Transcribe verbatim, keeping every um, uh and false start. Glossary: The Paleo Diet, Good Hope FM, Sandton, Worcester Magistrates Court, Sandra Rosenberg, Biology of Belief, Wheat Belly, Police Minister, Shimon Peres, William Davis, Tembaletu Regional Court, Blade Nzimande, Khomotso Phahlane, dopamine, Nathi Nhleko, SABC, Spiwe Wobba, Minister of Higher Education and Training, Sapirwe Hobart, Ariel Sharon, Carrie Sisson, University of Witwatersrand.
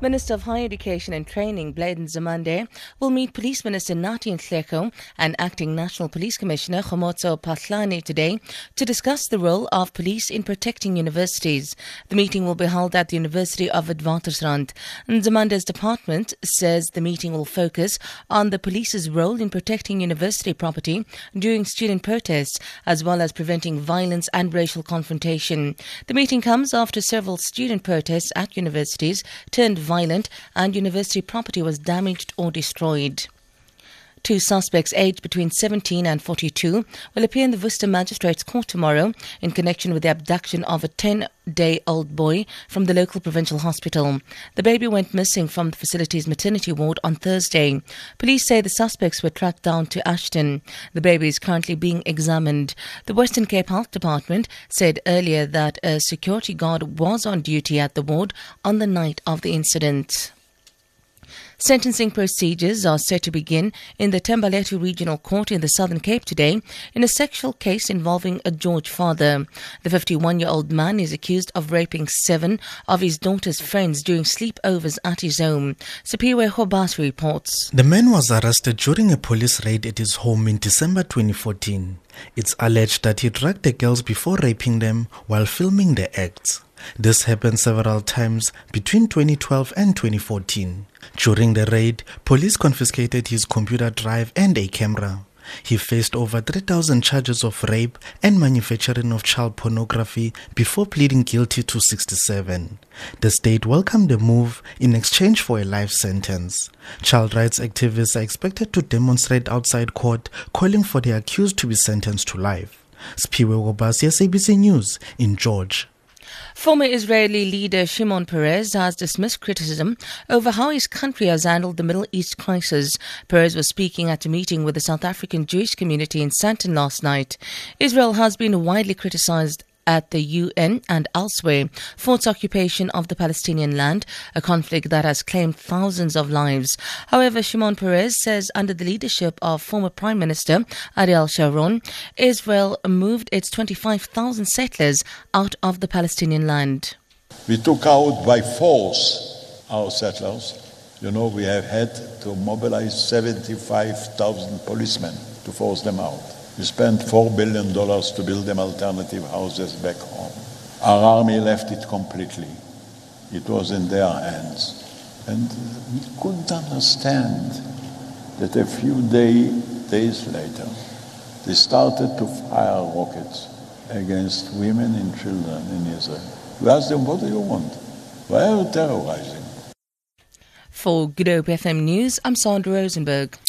Minister of Higher Education and Training, Blade Nzimande, will meet Police Minister Nathi Nhleko and Acting National Police Commissioner Khomotso Phahlane today to discuss the role of police in protecting universities. The meeting will be held at the University of Witwatersrand. Nzimande's department says the meeting will focus on the police's role in protecting university property during student protests, as well as preventing violence and racial confrontation. The meeting comes after several student protests at universities turned violent. violent and university property was damaged or destroyed. Two suspects aged between seventeen and forty-two will appear in the Worcester Magistrates Court tomorrow in connection with the abduction of a ten-day-old boy from the local provincial hospital. The baby went missing from the facility's maternity ward on Thursday. Police say the suspects were tracked down to Ashton. The baby is currently being examined. The Western Cape Health Department said earlier that a security guard was on duty at the ward on the night of the incident. Sentencing procedures are set to begin in the Tembaletu Regional Court in the Southern Cape today in a sexual case involving a George father. The fifty-one-year-old man is accused of raping seven of his daughter's friends during sleepovers at his home. Sapirwe Hobart reports. The man was arrested during a police raid at his home in December twenty fourteen. It's alleged that he drugged the girls before raping them while filming the acts. This happened several times between twenty twelve and twenty fourteen. During the raid, police confiscated his computer drive and a camera. He faced over three thousand charges of rape and manufacturing of child pornography before pleading guilty to sixty-seven. The state welcomed the move in exchange for a life sentence. Child rights activists are expected to demonstrate outside court, calling for the accused to be sentenced to life. Spiwe Wobba, S A B C News, in George. Former Israeli leader Shimon Peres has dismissed criticism over how his country has handled the Middle East crisis. Peres was speaking at a meeting with the South African Jewish community in Sandton last night. Israel has been widely criticized at the U N and elsewhere for its occupation of the Palestinian land, a conflict that has claimed thousands of lives. However, Shimon Peres says under the leadership of former Prime Minister Ariel Sharon, Israel moved its twenty-five thousand settlers out of the Palestinian land. We took out by force our settlers. You know, we have had to mobilize seventy-five thousand policemen to force them out. We spent four billion dollars to build them alternative houses back home. Our army left it completely. It was in their hands. And we couldn't understand that a few day, days later, they started to fire rockets against women and children in Israel. We asked them, what do you want? Why are you terrorizing? For Good Hope F M News, I'm Sandra Rosenberg.